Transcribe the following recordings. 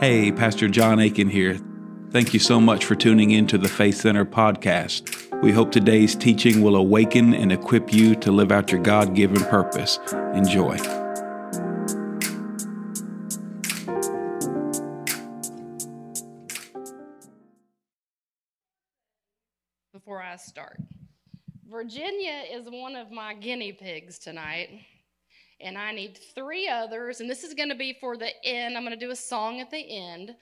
Hey, Pastor John Aiken here. Thank you so much for tuning in to the Faith Center podcast. We hope today's teaching will awaken and equip you to live out your God-given purpose. Enjoy. Before I start, Virginia is one of my guinea pigs tonight. And I need three others, and this is going to be for the end. I'm going to do a song at the end.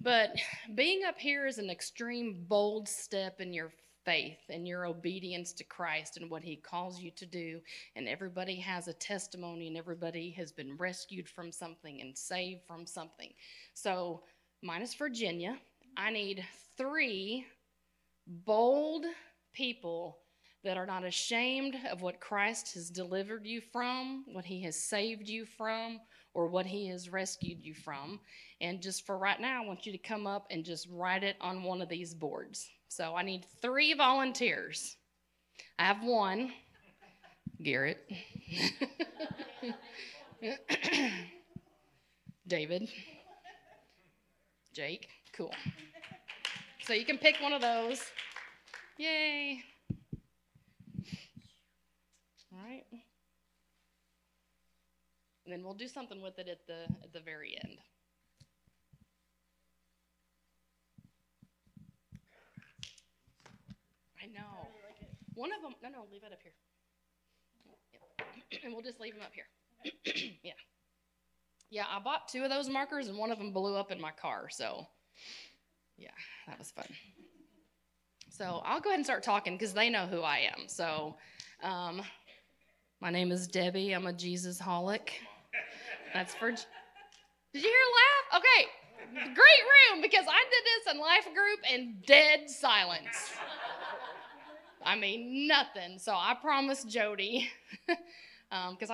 But being up here is an extreme bold step in your faith and your obedience to Christ and what he calls you to do. And everybody has a testimony, and everybody has been rescued from something and saved from something. So minus Virginia, I need three bold people that are not ashamed of what Christ has delivered you from, what he has saved you from, or what he has rescued you from. And just for right now, I want you to come up and just write it on one of these boards. So I need three volunteers. I have one, Garrett, David, Jake, cool. So you can pick one of those. Yay. All right, and then we'll do something with it at the very end. I know. One of them, no, leave it up here. Yeah. And we'll just leave them up here. Yeah. Yeah, I bought two of those markers, and one of them blew up in my car, so yeah, that was fun. So I'll go ahead and start talking because they know who I am, so... My name is Debbie. I'm a Jesus-holic. That's for... Did you hear a laugh? Okay. Great room, because I did this in life group and dead silence. I mean, nothing. So I promised Jody, because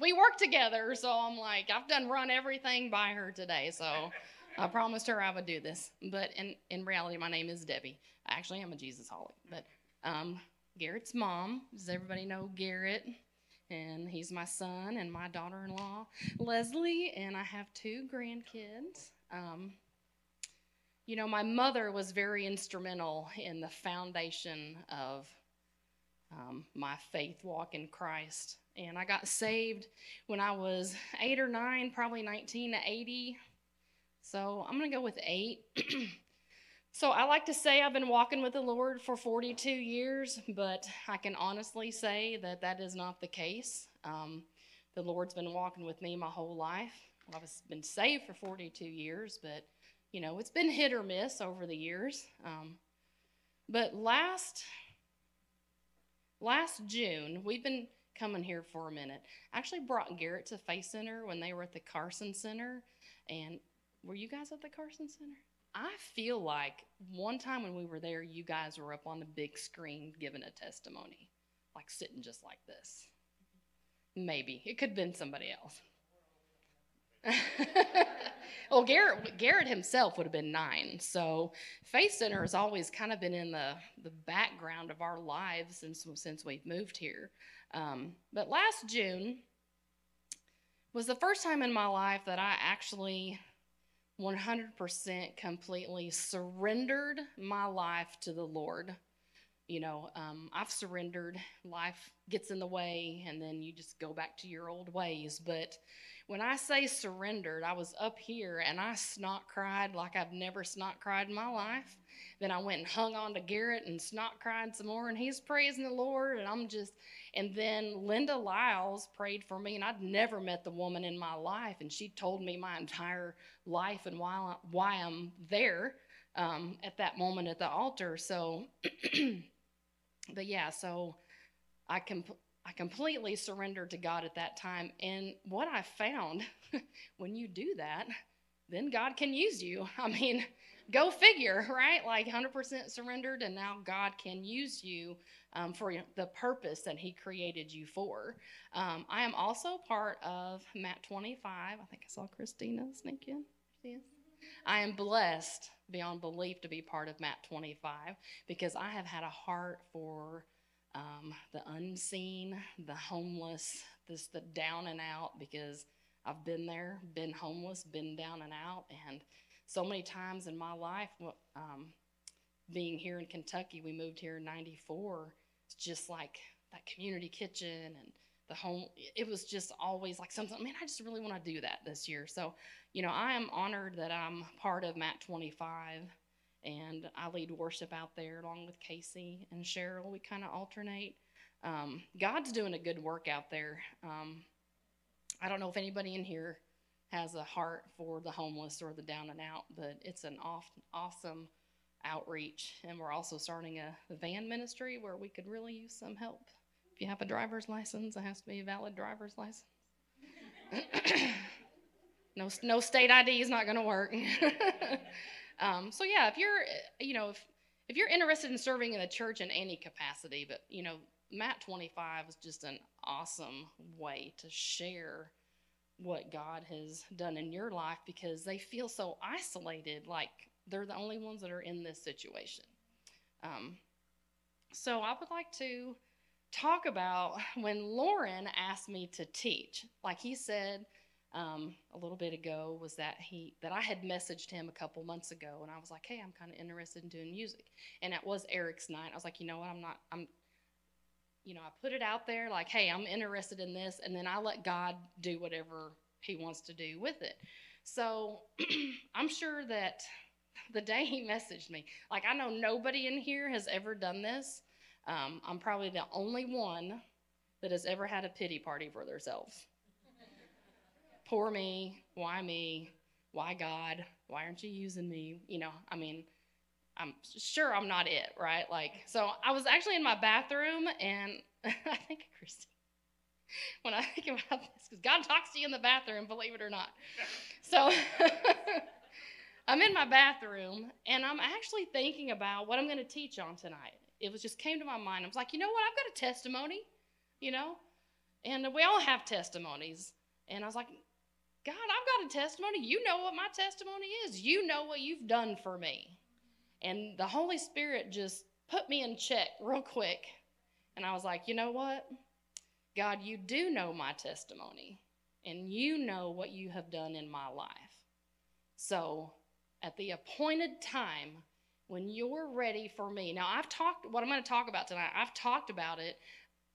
we worked together, so I'm like, I've done run everything by her today, so I promised her I would do this. But in reality, my name is Debbie. I actually am a Jesus-holic, but... Garrett's mom. Does everybody know Garrett? And he's my son and my daughter-in-law, Leslie, and I have two grandkids. You know, my mother was very instrumental in the foundation of my faith walk in Christ. And I got saved when I was 8 or 9, probably 1980. So I'm going to go with 8. So I like to say I've been walking with the Lord for 42 years, but I can honestly say that is not the case. The Lord's been walking with me my whole life. I've been saved for 42 years, but, you know, it's been hit or miss over the years. But last June, we've been coming here for a minute. I actually brought Garrett to Faith Center when they were at the Carson Center. And were you guys at the Carson Center? I feel like one time when we were there, you guys were up on the big screen giving a testimony, like sitting just like this. Maybe. It could have been somebody else. Well, Garrett himself would have been 9. So Faith Center has always kind of been in the background of our lives since we've moved here. But last June was the first time in my life that I actually... 100% completely surrendered my life to the Lord. You know, I've surrendered. Life gets in the way, and then you just go back to your old ways. But when I say surrendered, I was up here, and I snot cried like I've never snot cried in my life. Then I went and hung on to Garrett and snot cried some more, and he's praising the Lord, and and then Linda Lyles prayed for me, and I'd never met the woman in my life, and she told me my entire life and why I'm there at that moment at the altar. So, but yeah, so I completely surrendered to God at that time, and what I found, when you do that, then God can use you. I mean... Go figure, right? Like 100% surrendered, and now God can use you for the purpose that he created you for. I am also part of Matt 25. I think I saw Christina sneak in. Yes. I am blessed beyond belief to be part of Matt 25 because I have had a heart for the unseen, the homeless, the down and out, because I've been there, been homeless, been down and out, and so many times in my life, being here in Kentucky, we moved here in 94, it's just like that community kitchen and the home, it was just always like something, man, I just really want to do that this year. So, you know, I am honored that I'm part of Matt 25, and I lead worship out there along with Casey and Cheryl. We kind of alternate. God's doing a good work out there. I don't know if anybody in here has a heart for the homeless or the down and out, but it's an awesome outreach. And we're also starting a van ministry where we could really use some help. If you have a driver's license, it has to be a valid driver's license. No state ID is not going to work. So yeah, if you're, you know, if you're interested in serving in the church in any capacity, but you know, Matt 25 is just an awesome way to share what God has done in your life, because they feel so isolated, like they're the only ones that are in this situation. So I would like to talk about when Lauren asked me to teach, like he said a little bit ago, was that I had messaged him a couple months ago, and I was like, hey, I'm kind of interested in doing music, and it was Eric's night. I was like, you know what, you know, I put it out there like, hey, I'm interested in this, and then I let God do whatever he wants to do with it. So I'm sure that the day he messaged me, like, I know nobody in here has ever done this. I'm probably the only one that has ever had a pity party for themselves. Poor me? Why God? Why aren't you using me? You know, I mean, I'm sure I'm not it, right? Like, so I was actually in my bathroom, and I think, Christy, when I think about this, because God talks to you in the bathroom, believe it or not. So I'm in my bathroom, and I'm actually thinking about what I'm going to teach on tonight. It was just came to my mind. I was like, you know what? I've got a testimony, you know, and we all have testimonies. And I was like, God, I've got a testimony. You know what my testimony is. You know what you've done for me. And the Holy Spirit just put me in check real quick. And I was like, you know what? God, you do know my testimony. And you know what you have done in my life. So at the appointed time, when you're ready for me. Now, what I'm going to talk about tonight, I've talked about it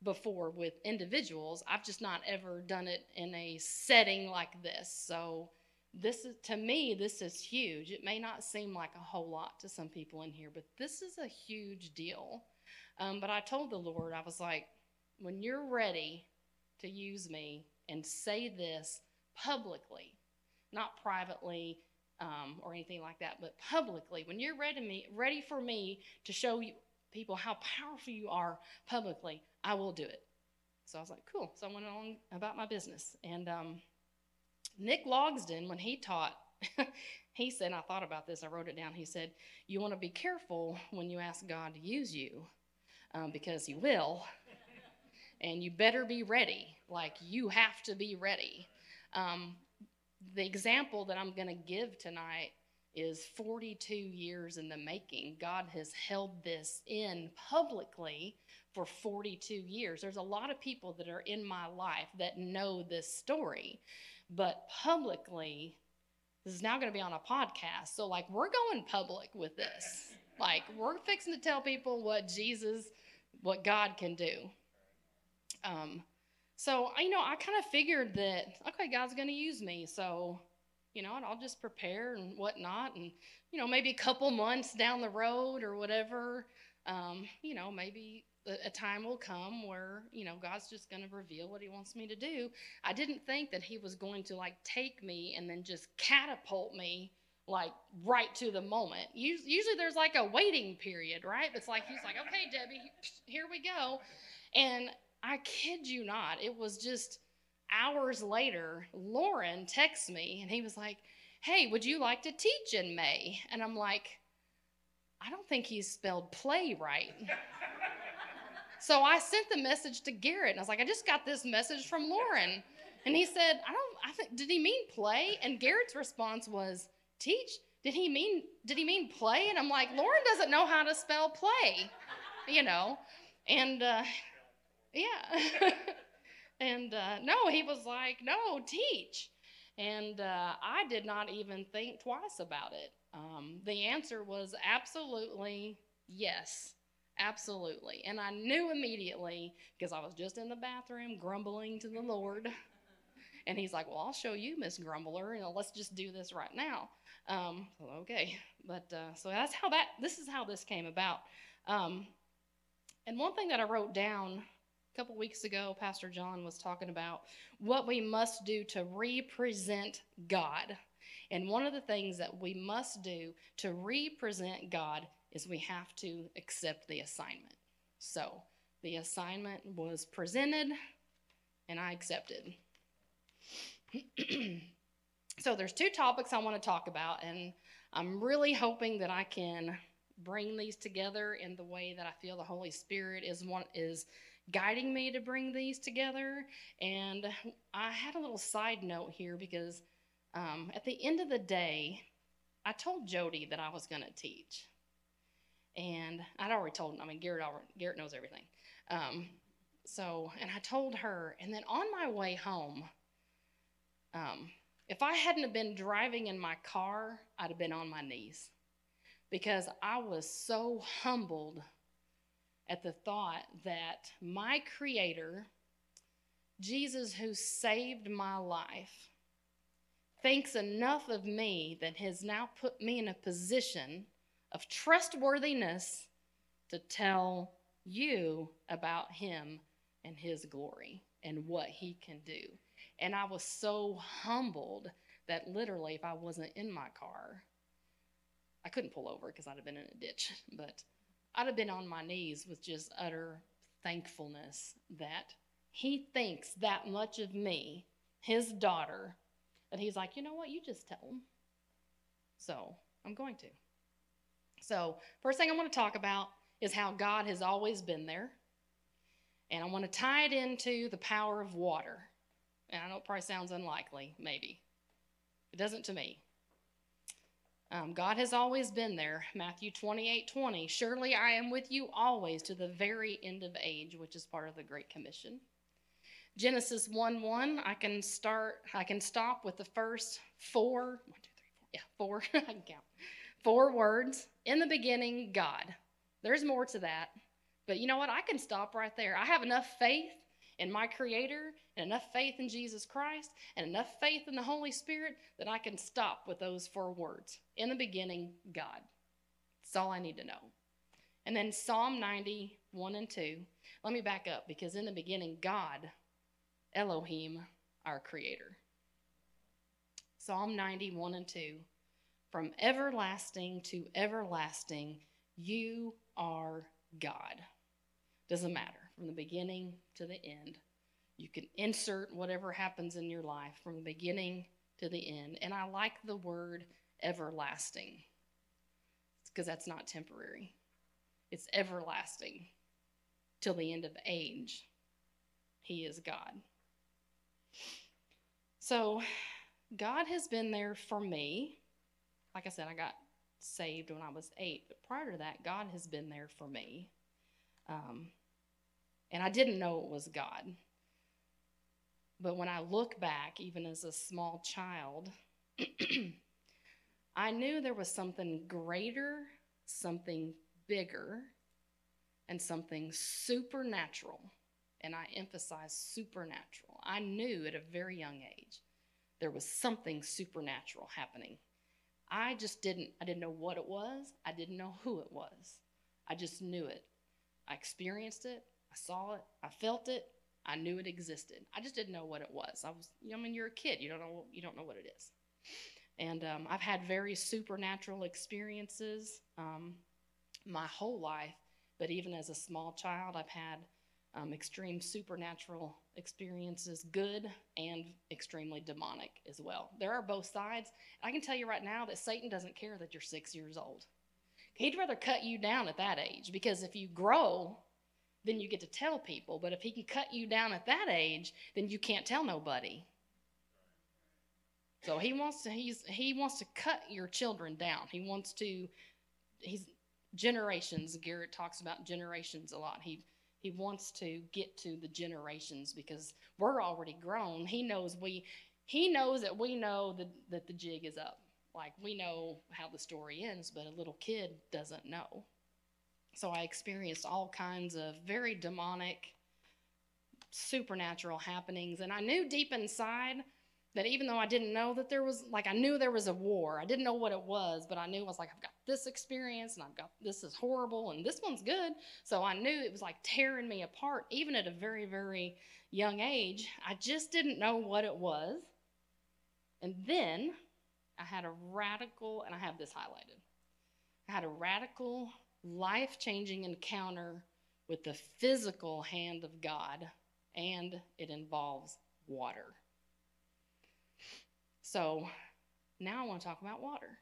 before with individuals. I've just not ever done it in a setting like this. So this is, to me, this is huge. It may not seem like a whole lot to some people in here, but this is a huge deal. But I told the Lord, I was like, when you're ready to use me, and say this publicly, not privately or anything like that, but publicly, when you're ready for me to show you people how powerful you are publicly, I will do it. So I was like, cool. So I went on about my business. And Nick Logsdon, when he taught, he said, and I thought about this, I wrote it down, he said, you want to be careful when you ask God to use you because he will, and you better be ready. Like, you have to be ready. The example that I'm going to give tonight is 42 years in the making. God has held this in publicly for 42 years. There's a lot of people that are in my life that know this story. But publicly, this is now going to be on a podcast. So, like, we're going public with this. Like, we're fixing to tell people what God can do. So, you know, I kind of figured that, okay, God's going to use me. So, you know, and I'll just prepare and whatnot. And, you know, maybe a couple months down the road or whatever, you know, maybe a time will come where, you know, God's just going to reveal what he wants me to do. I didn't think that he was going to, like, take me and then just catapult me, like, right to the moment. Usually there's, like, a waiting period, right? It's like, he's like, okay, Debbie, here we go. And I kid you not, it was just hours later, Lauren texts me, and he was like, hey, would you like to teach in May? And I'm like, I don't think he's spelled play right. So I sent the message to Garrett, and I was like, I just got this message from Lauren. And he said, did he mean play? And Garrett's response was, teach? Did he mean play? And I'm like, Lauren doesn't know how to spell play, you know? And, yeah. And no, he was like, no, teach. And I did not even think twice about it. The answer was absolutely yes, absolutely. And I knew immediately because I was just in the bathroom grumbling to the Lord. And he's like, well, I'll show you, Miss Grumbler. You know, let's just do this right now. Well, okay. But so that's how this came about. And one thing that I wrote down a couple weeks ago, Pastor John was talking about what we must do to represent God. And one of the things that we must do to represent God is we have to accept the assignment. So the assignment was presented, and I accepted. So there's two topics I want to talk about, and I'm really hoping that I can bring these together in the way that I feel the Holy Spirit is guiding me to bring these together. And I had a little side note here because at the end of the day, I told Jody that I was going to teach, and I'd already told him. I mean, Garrett knows everything. And I told her, and then on my way home, if I hadn't have been driving in my car, I'd have been on my knees because I was so humbled at the thought that my Creator, Jesus, who saved my life, thinks enough of me that has now put me in a position of trustworthiness to tell you about Him and His glory and what He can do. And I was so humbled that literally if I wasn't in my car, I couldn't pull over because I'd have been in a ditch. But I'd have been on my knees with just utter thankfulness that He thinks that much of me, His daughter, that He's like, you know what, you just tell Him. So I'm going to. So first thing I want to talk about is how God has always been there. And I want to tie it into the power of water. And I know it probably sounds unlikely, maybe. It doesn't to me. God has always been there. Matthew 28:20. Surely I am with you always to the very end of age, which is part of the Great Commission. Genesis 1:1. I can stop with the first four. I can count. 4 words. In the beginning, God. There's more to that. But you know what? I can stop right there. I have enough faith in my Creator, and enough faith in Jesus Christ, and enough faith in the Holy Spirit that I can stop with those 4 words. In the beginning, God. That's all I need to know. And then Psalm 90:1-2. Let me back up, because in the beginning, God, Elohim, our Creator. Psalm 90:1-2. From everlasting to everlasting, you are God. Doesn't matter. From the beginning to the end. You can insert whatever happens in your life from the beginning to the end. And I like the word everlasting because that's not temporary. It's everlasting till the end of age. He is God. So God has been there for me. Like I said, I got saved when I was 8. But prior to that, God has been there for me. And I didn't know it was God. But when I look back, even as a small child, I knew there was something greater, something bigger, and something supernatural. And I emphasize supernatural. I knew at a very young age there was something supernatural happening. I didn't know what it was. I didn't know who it was. I just knew it. I experienced it. I saw it. I felt it. I knew it existed. I just didn't know what it was. You're a kid. You don't know what it is. And I've had very supernatural experiences my whole life. But even as a small child, I've had extreme supernatural experiences, good and extremely demonic as well. There are both sides. I can tell you right now that Satan doesn't care that you're 6 years old. He'd rather cut you down at that age because if you grow, then you get to tell people. But if he can cut you down at that age, then you can't tell nobody. So he wants to cut your children down. He's generations. Garrett talks about generations a lot. He wants to get to the generations because we're already grown. He knows we He knows that we know that the jig is up. Like, we know how the story ends, but a little kid doesn't know. So I experienced all kinds of very demonic, supernatural happenings. And I knew deep inside that even though I didn't know that there was, like, I knew there was a war. I didn't know what it was, but I knew, I was like, I've got this experience, and I've got, this is horrible, and this one's good. So I knew it was, like, tearing me apart, even at a very, very young age. I just didn't know what it was. And then I had a radical, and I have this highlighted, I had a radical, life-changing encounter with the physical hand of God, and it involves water. So now I want to talk about water.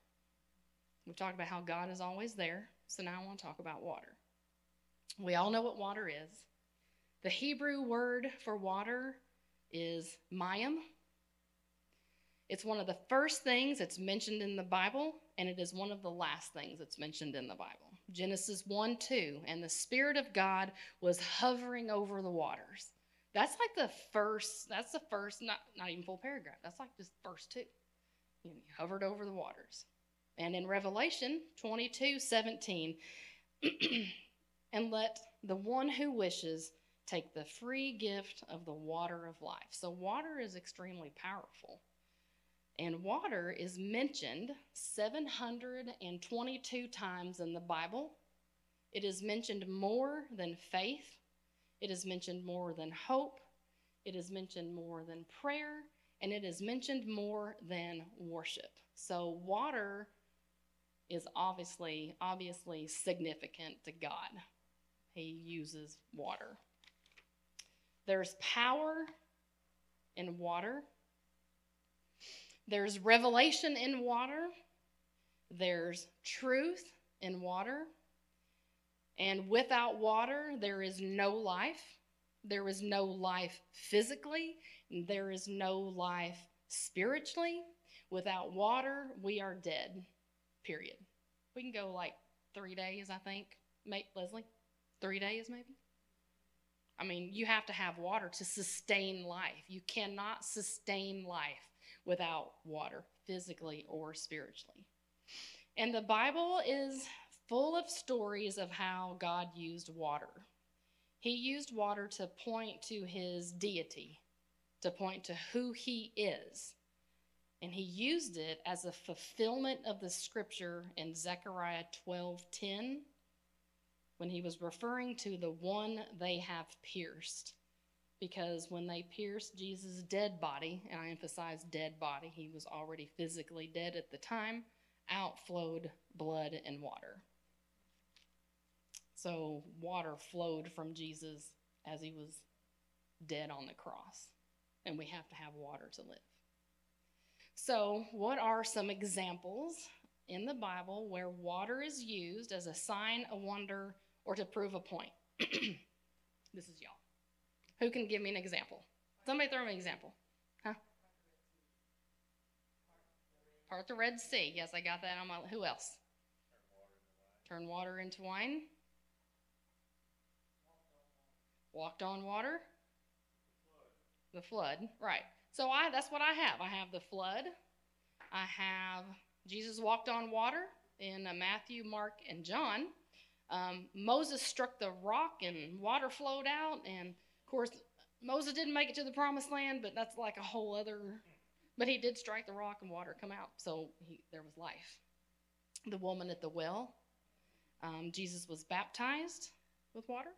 We've talked about how God is always there, so now I want to talk about water. We all know what water is. The Hebrew word for water is mayim. It's one of the first things that's mentioned in the Bible, and it is one of the last things that's mentioned in the Bible. Genesis 1:2, and the Spirit of God was hovering over the waters. That's like the first, not even full paragraph. That's like just verse 2. He hovered over the waters. And in Revelation 22:17, and let the one who wishes take the free gift of the water of life. So water is extremely powerful. And water is mentioned 722 times in the Bible. It is mentioned more than faith. It is mentioned more than hope. It is mentioned more than prayer. And it is mentioned more than worship. So water is obviously significant to God. He uses water. There's power in water. There's revelation in water. There's truth in water. And without water, there is no life. There is no life physically. There is no life spiritually. Without water, we are dead, period. We can go like 3 days, I think. Leslie, 3 days maybe? I mean, you have to have water to sustain life. You cannot sustain life without water, physically or spiritually. And the Bible is full of stories of how God used water. He used water to point to his deity, to point to who he is. And he used it as a fulfillment of the scripture in Zechariah 12:10, when he was referring to the one they have pierced. Because when they pierced Jesus' dead body, and I emphasize dead body, he was already physically dead at the time, outflowed blood and water. So water flowed from Jesus as he was dead on the cross. And we have to have water to live. So what are some examples in the Bible where water is used as a sign, a wonder, or to prove a point? This is y'all. Who can give me an example? Somebody throw me an example. Huh? Part the Red Sea. Yes, I got that on my. Who else? Turn water into wine. Walked on water. The flood. Right. So that's what I have. I have the flood. I have Jesus walked on water in Matthew, Mark, and John. Moses struck the rock and water flowed out, and of course, Moses didn't make it to the promised land, but that's like a whole other, but he did strike the rock and water come out, so there was life. The woman at the well, Jesus was baptized with water.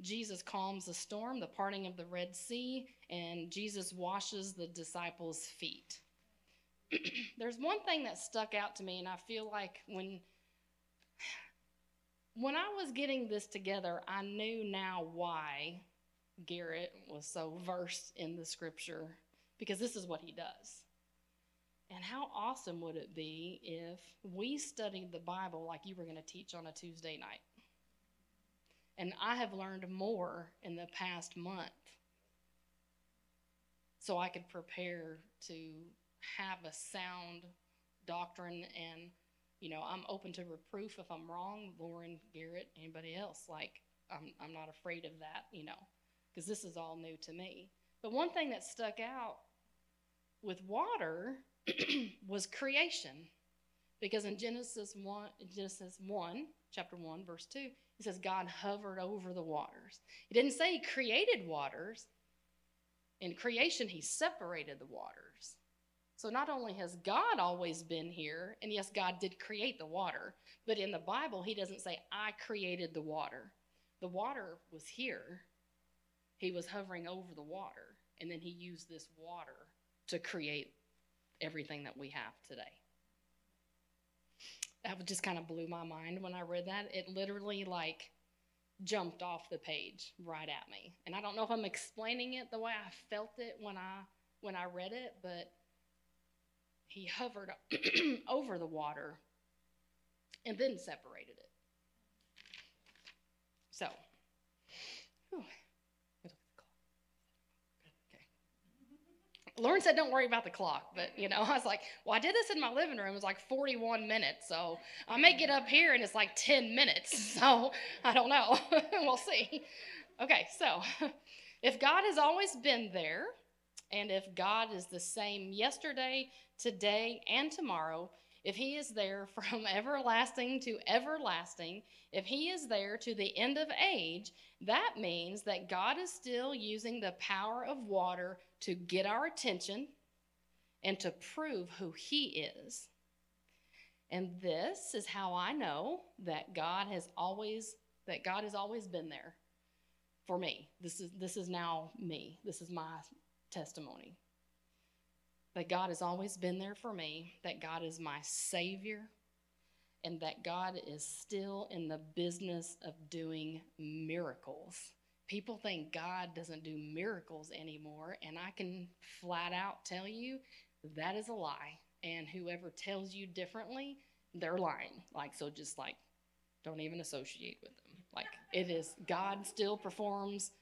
Jesus calms the storm, the parting of the Red Sea, and Jesus washes the disciples' feet. There's one thing that stuck out to me, and I feel like when I was getting this together, I knew now why Garrett was so versed in the scripture, because this is what he does. And how awesome would it be if we studied the Bible like you were going to teach on a Tuesday night? And I have learned more in the past month so I could prepare to have a sound doctrine. And, you know, I'm open to reproof if I'm wrong, Lauren, Garrett, anybody else. Like, I'm not afraid of that, you know. Because this is all new to me. But one thing that stuck out with water was creation. Because in Genesis 1, chapter 1, verse 2, it says God hovered over the waters. It didn't say he created waters. In creation, he separated the waters. So not only has God always been here, and yes, God did create the water, but in the Bible, he doesn't say, I created the water. The water was here. He was hovering over the water, and then he used this water to create everything that we have today. That just kind of blew my mind when I read that. It literally, like, jumped off the page right at me. And I don't know if I'm explaining it the way I felt it when I read it, but he hovered over the water and then separated it. So, whew. Lauren said, don't worry about the clock, but, you know, I was like, well, I did this in my living room. It was like 41 minutes, so I may get up here, and it's like 10 minutes, so I don't know. We'll see. Okay, so if God has always been there, and if God is the same yesterday, today, and tomorrow, if he is there from everlasting to everlasting, if he is there to the end of age, that means that God is still using the power of water to get our attention and to prove who he is. And this is how I know that God has always been there for me. This is now me. This is my testimony. That God has always been there for me, that God is my Savior, and that God is still in the business of doing miracles. People think God doesn't do miracles anymore, and I can flat out tell you that is a lie. And whoever tells you differently, they're lying. Like, so just like, don't even associate with them. Like, it is, God still performs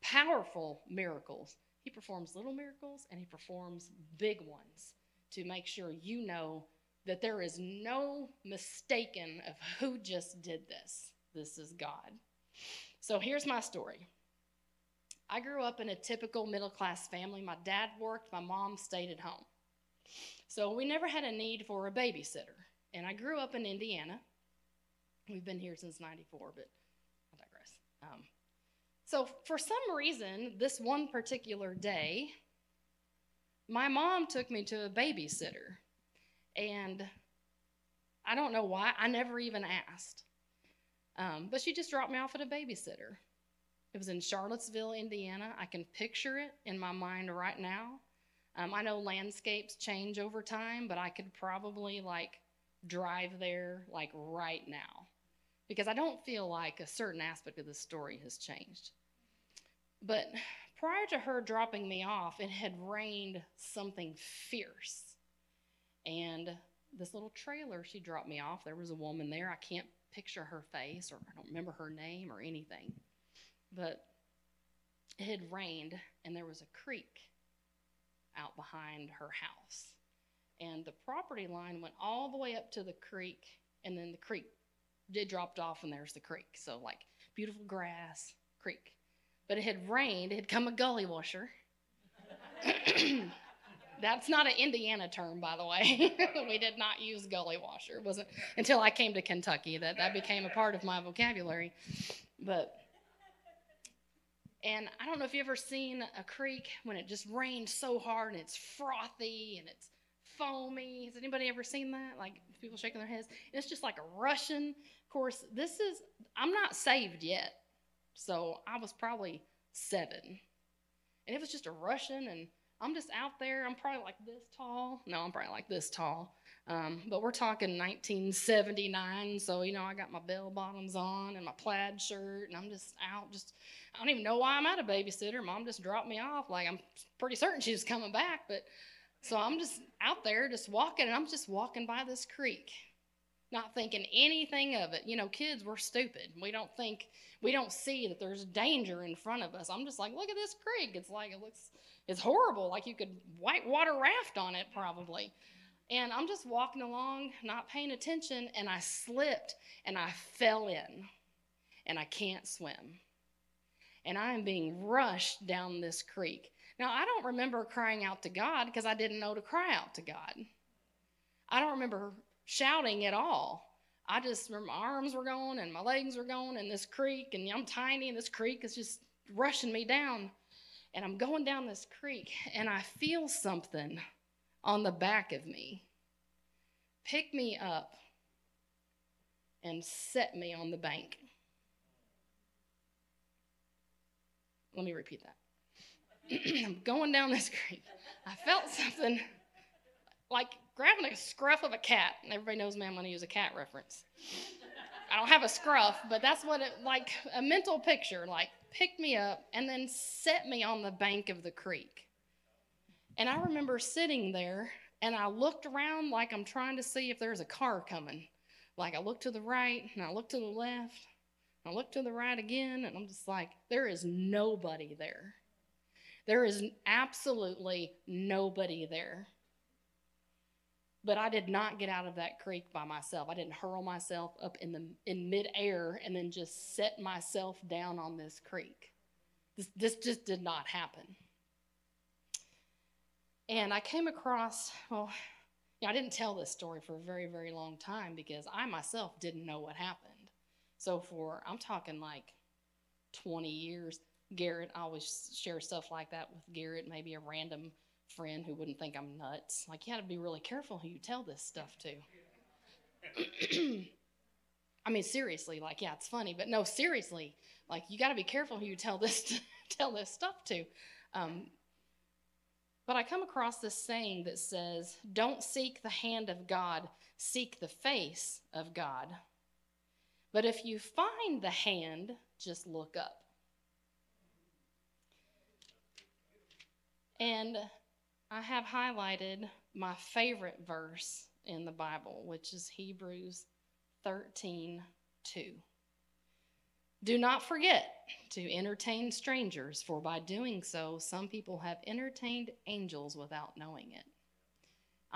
powerful miracles. He performs little miracles, and he performs big ones to make sure you know that there is no mistaking of who just did this. This is God. So here's my story. I grew up in a typical middle-class family. My dad worked. My mom stayed at home. So we never had a need for a babysitter. And I grew up in Indiana. We've been here since 94, but I digress. So for some reason, this one particular day, my mom took me to a babysitter. And I don't know why. I never even asked. But she just dropped me off at a babysitter. It was in Charlottesville, Indiana. I can picture it in my mind right now. I know landscapes change over time, but I could probably, like, drive there, like, right now. Because I don't feel like a certain aspect of this story has changed. But prior to her dropping me off, it had rained something fierce. And this little trailer she dropped me off, there was a woman there. I can't picture her face, or I don't remember her name or anything. But it had rained, and there was a creek out behind her house. And the property line went all the way up to the creek, and then the creek did dropped off, and there's the creek. So, like, beautiful grass, creek. But it had rained. It had come a gully washer. That's not an Indiana term, by the way. We did not use gully washer. It wasn't until I came to Kentucky that became a part of my vocabulary. And I don't know if you've ever seen a creek when it just rained so hard and it's frothy and it's foamy. Has anybody ever seen that? Like, people shaking their heads. And it's just like a rushing. Of course, I'm not saved yet. So I was probably 7. And it was just a rushing, and I'm just out there. I'm probably like this tall. No, I'm probably like this tall. But we're talking 1979, so, you know, I got my bell bottoms on and my plaid shirt, and I'm just out. I don't even know why I'm at a babysitter. Mom just dropped me off. Like, I'm pretty certain she was coming back. But so I'm just out there just walking, and I'm just walking by this creek, not thinking anything of it. You know, kids, we're stupid. We don't see that there's danger in front of us. I'm just like, look at this creek. It's like, it's horrible. Like, you could whitewater raft on it probably. And I'm just walking along, not paying attention, and I slipped, and I fell in, and I can't swim. And I am being rushed down this creek. Now, I don't remember crying out to God because I didn't know to cry out to God. I don't remember shouting at all. I just remember my arms were going and my legs were going and this creek, and I'm tiny and this creek is just rushing me down. And I'm going down this creek and I feel something on the back of me pick me up and set me on the bank. Let me repeat that. I'm going down this creek. I felt something like grabbing a scruff of a cat. And everybody knows, man, I'm going to use a cat reference. I don't have a scruff, but that's what it, like a mental picture, like picked me up and then set me on the bank of the creek. And I remember sitting there and I looked around like I'm trying to see if there's a car coming. Like I looked to the right and I looked to the left. I looked to the right again, and I'm just like, there is nobody there. There is absolutely nobody there. But I did not get out of that creek by myself. I didn't hurl myself up in midair and then just set myself down on this creek. This just did not happen. And I came across, well, you know, I didn't tell this story for a very, very long time because I myself didn't know what happened. So for, I'm talking like 20 years, Garrett, I always share stuff like that with Garrett, maybe a random friend who wouldn't think I'm nuts. Like, you got to be really careful who you tell this stuff to. I mean, seriously, like, yeah, it's funny, but no, seriously, like, you got to be careful who you tell this stuff to. But I come across this saying that says, don't seek the hand of God, seek the face of God. But if you find the hand, just look up. And I have highlighted my favorite verse in the Bible, which is Hebrews 13:2. Do not forget to entertain strangers, for by doing so, some people have entertained angels without knowing it.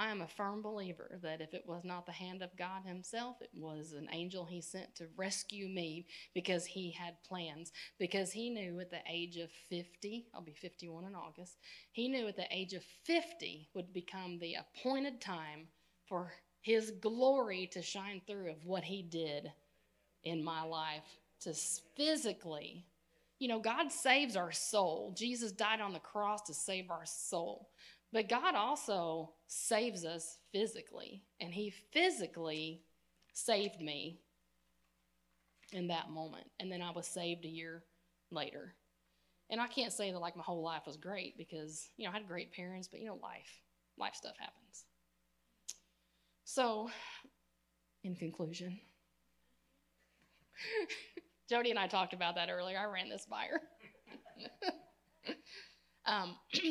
I am a firm believer that if it was not the hand of God himself, it was an angel he sent to rescue me because he had plans, because he knew at the age of 50, I'll be 51 in August, he knew at the age of 50 would become the appointed time for his glory to shine through of what he did in my life to physically, you know, God saves our soul. Jesus died on the cross to save our soul. But God also saves us physically, and he physically saved me in that moment. And then I was saved a year later. And I can't say that, like, my whole life was great because, you know, I had great parents, but, you know, life stuff happens. So, in conclusion, Jody and I talked about that earlier. I ran this by her.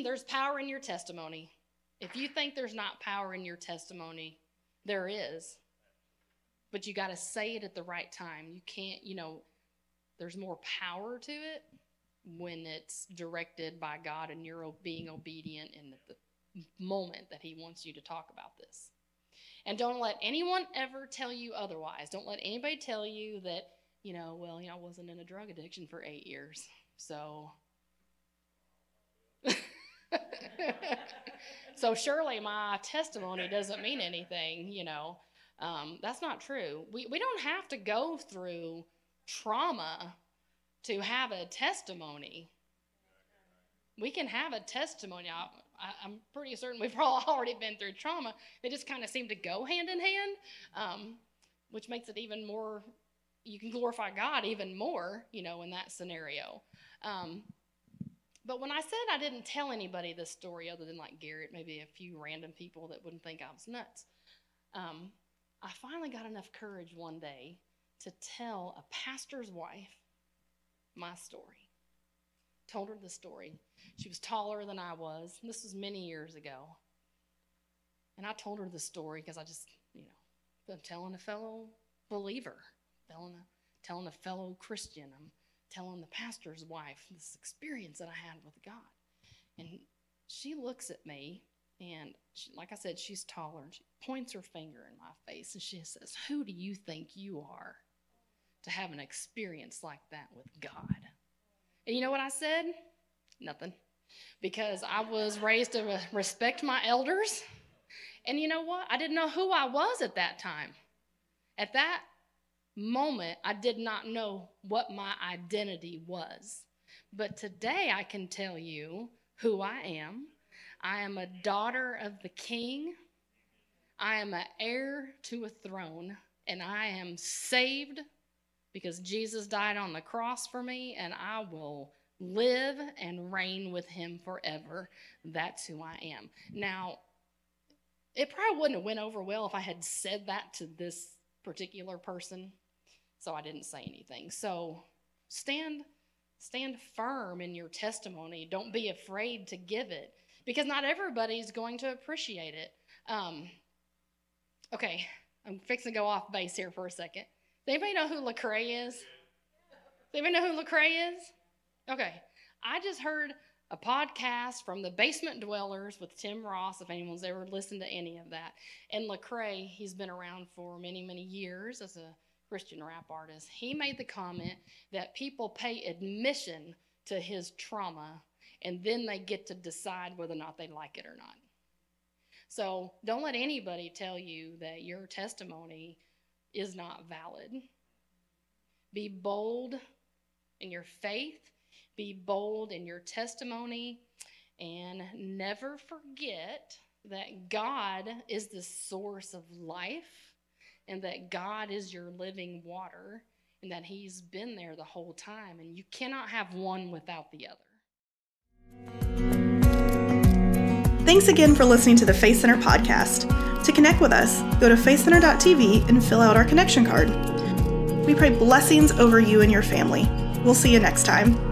There's power in your testimony. If you think there's not power in your testimony, there is. But you got to say it at the right time. You can't, you know, there's more power to it when it's directed by God and you're being obedient in the moment that he wants you to talk about this. And don't let anyone ever tell you otherwise. Don't let anybody tell you that, you know, well, you know, I wasn't in a drug addiction for 8 years, so... So surely my testimony doesn't mean anything, you know. That's not true. We don't have to go through trauma to have a testimony. We can have a testimony. I'm pretty certain we've all already been through trauma. They just kind of seem to go hand in hand, which makes it even more, you can glorify God even more, you know, in that scenario. But when I said I didn't tell anybody this story other than like Garrett, maybe a few random people that wouldn't think I was nuts, I finally got enough courage one day to tell a pastor's wife my story. Told her the story. She was taller than I was. This was many years ago. And I told her the story because I just, you know, I'm telling a fellow believer, telling a fellow Christian. I'm telling the pastor's wife this experience that I had with God. And she looks at me, and she, like I said, she's taller, and she points her finger in my face, and she says, who do you think you are to have an experience like that with God? And you know what I said? Nothing. because I was raised to respect my elders. And you know what? I didn't know who I was at that time. At that moment, I did not know what my identity was. But today I can tell you who I am. I am a daughter of the King. I am an heir to a throne, and I am saved because Jesus died on the cross for me, and I will live and reign with him forever. That's who I am. Now, it probably wouldn't have went over well if I had said that to this particular person, so I didn't say anything. So stand firm in your testimony. Don't be afraid to give it, because not everybody's going to appreciate it. Okay, I'm fixing to go off base here for a second. Does anybody know who Lecrae is? Does anybody know who Lecrae is? Okay, I just heard a podcast from the Basement Dwellers with Tim Ross, if anyone's ever listened to any of that. And Lecrae, he's been around for many, many years as a Christian rap artist. He made the comment that people pay admission to his trauma, and then they get to decide whether or not they like it or not. So don't let anybody tell you that your testimony is not valid. Be bold in your faith. Be bold in your testimony. And never forget that God is the source of life, and that God is your living water, and that he's been there the whole time. And you cannot have one without the other. Thanks again for listening to the Faith Center podcast. To connect with us, go to faithcenter.tv and fill out our connection card. We pray blessings over you and your family. We'll see you next time.